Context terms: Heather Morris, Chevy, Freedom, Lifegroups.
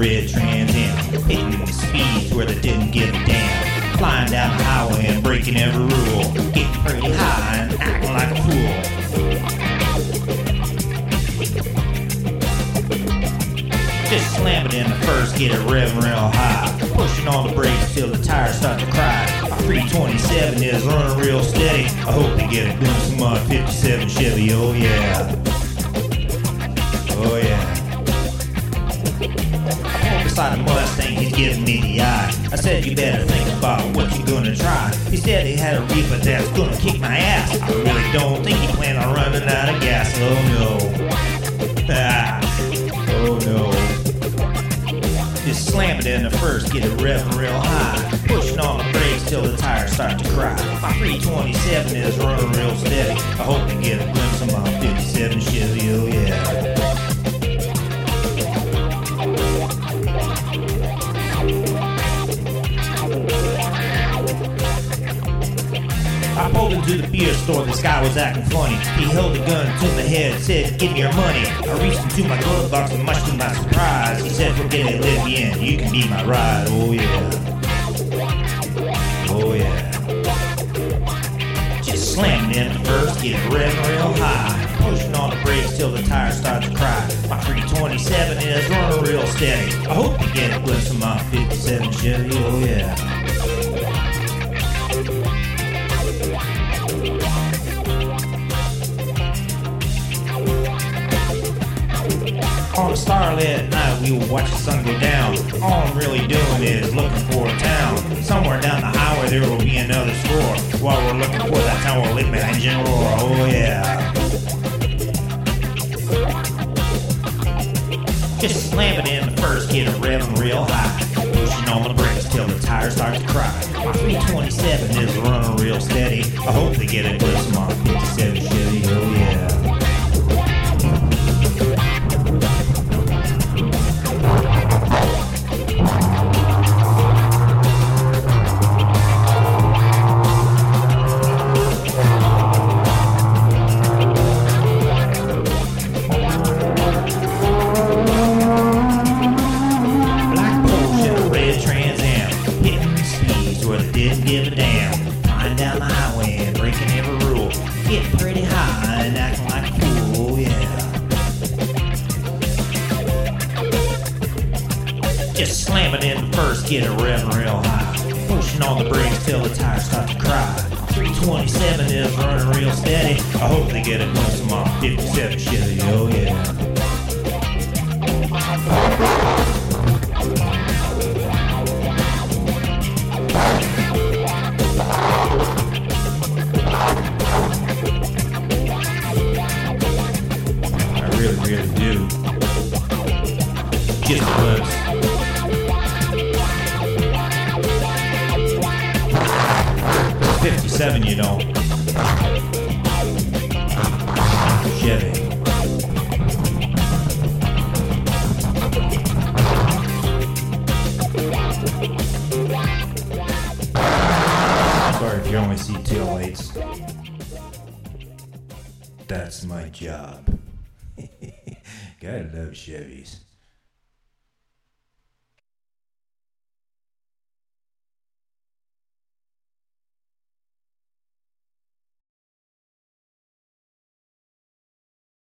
red Trans Am, hitting the speeds where they didn't give a damn, flying down the highway and breaking every rule, getting pretty high and acting like a fool. Just slam it in the first, get it revving real high, pushing on the brakes till the tires start to cry. My 327 is running real steady. I hope they get a glimpse of my 57 Chevy. Oh yeah, oh yeah. Beside a Mustang, he's giving me the eye. I said, you better think about what you're gonna try. He said he had a reaper that's gonna kick my ass. I really don't think he planned on running out of gas. Oh no, oh no. Just slam it in the first, get it revving real high, pushing on the brakes till the tires start to cry. My 327 is running real steady. I hope to get a glimpse of my 57 Chevy. Oh yeah. I pulled into the beer store, this guy was acting funny. He held a gun to my head, said, give me your money. I reached into my glove box and much to my surprise, he said, forget it, let me in, you can be my ride. Oh yeah, oh yeah. Just slammed in the first, get it revving real high, pushing on the brakes till the tires start to cry. My 327 is running real steady. I hope to get a glimpse of my 57 Chevy. Oh yeah. On a starlit night, we will watch the sun go down. All I'm really doing is looking for a town. Somewhere down the highway, there will be another store. While we're looking for that town, we'll let my engine roar. Oh yeah. Just slam it in the first, get it revving real high, pushing on the brakes till the tires start to cry. My 327 is running real steady. I hope they get it with my 57 Chevy. Oh yeah. Didn't give a damn, flying down the highway and breaking every rule, getting pretty high and acting like a fool, yeah. Just slamming in the first, get it revving real high, pushing on the brakes till the tires start to cry. 327 is running real steady. I hope they get it close to my 57 Chevy. Oh yeah. Really do. Just because. It's 57, you know. Chevy. Sorry if you only see tail lights. That's my job. Gotta love Chevys.